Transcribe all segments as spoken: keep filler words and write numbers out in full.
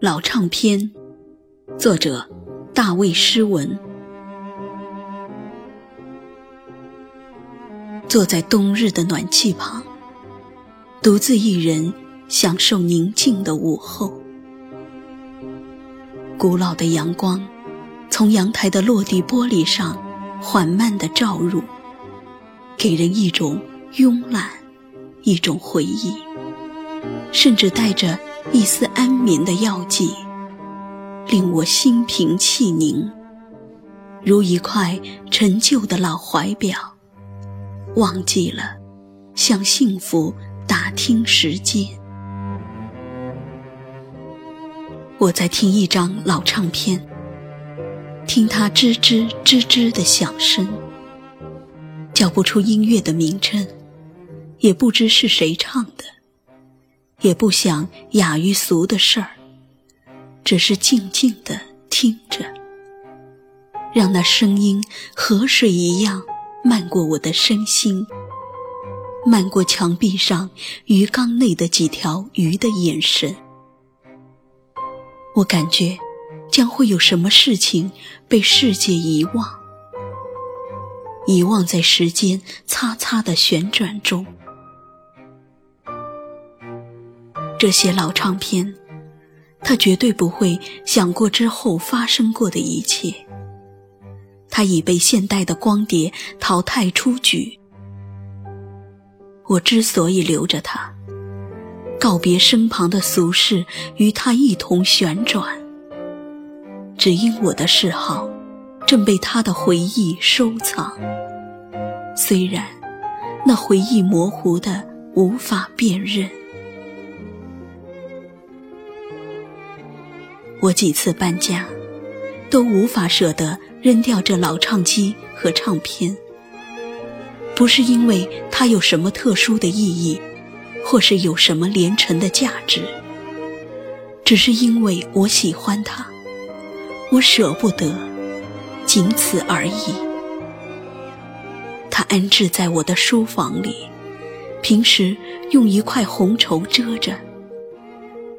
老唱片，作者大卫诗文。坐在冬日的暖气旁，独自一人享受宁静的午后。古老的阳光从阳台的落地玻璃上缓慢地照入，给人一种慵懒，一种回忆，甚至带着一丝安眠的药剂，令我心平气宁，如一块陈旧的老怀表，忘记了向幸福打听时间。我在听一张老唱片，听它吱吱吱吱的响声，叫不出音乐的名称，也不知是谁唱的，也不想雅于俗的事儿，只是静静地听着，让那声音河水一样漫过我的身心，漫过墙壁上鱼缸内的几条鱼的眼神。我感觉将会有什么事情被世界遗忘，遗忘在时间擦擦的旋转中。这些老唱片，它绝对不会想过之后发生过的一切，它已被现代的光碟淘汰出局。我之所以留着它，告别身旁的俗世，与它一同旋转，只因我的嗜好正被他的回忆收藏，虽然那回忆模糊的无法辨认。我几次搬家都无法舍得扔掉这老唱机和唱片，不是因为它有什么特殊的意义，或是有什么连城的价值，只是因为我喜欢它，我舍不得，仅此而已。它安置在我的书房里，平时用一块红绸遮着，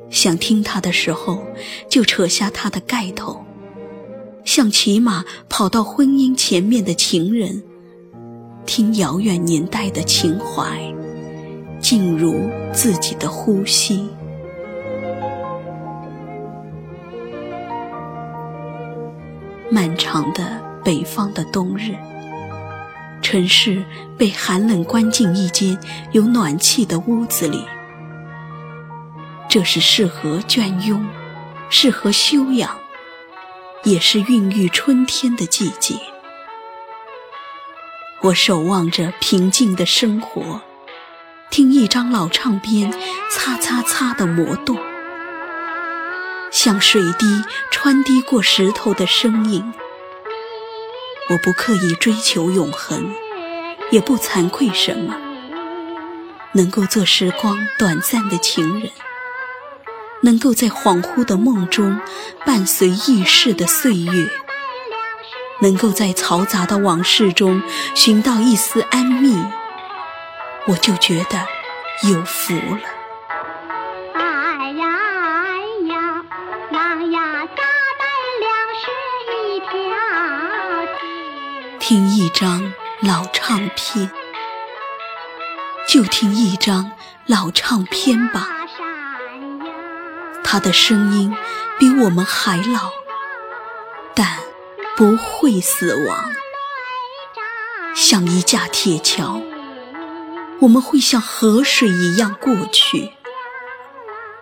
想听它的时候就扯下它的盖头，像骑马跑到婚姻前面的情人，听遥远年代的情怀，静如自己的呼吸。漫长的北方的冬日，城市被寒冷关进一间有暖气的屋子里，这是适合隽永，适合休养，也是孕育春天的季节。我守望着平静的生活，听一张老唱片擦擦擦的磨动，像水滴穿滴过石头的声音。我不刻意追求永恒，也不惭愧什么，能够做时光短暂的情人，能够在恍惚的梦中伴随易逝的岁月，能够在嘈杂的往事中寻到一丝安谧，我就觉得有福了。听一张老唱片，就听一张老唱片吧，它的声音比我们还老，但不会死亡。像一架铁桥，我们会像河水一样过去，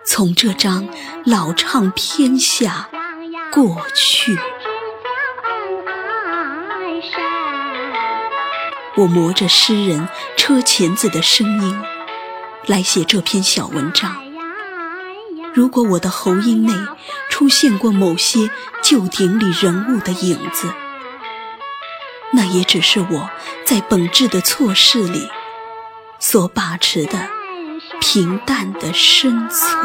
从这张老唱片下过去。我磨着诗人车前子的声音来写这篇小文章，如果我的喉音内出现过某些旧典里人物的影子，那也只是我在本质的错视里所把持的平淡的生存。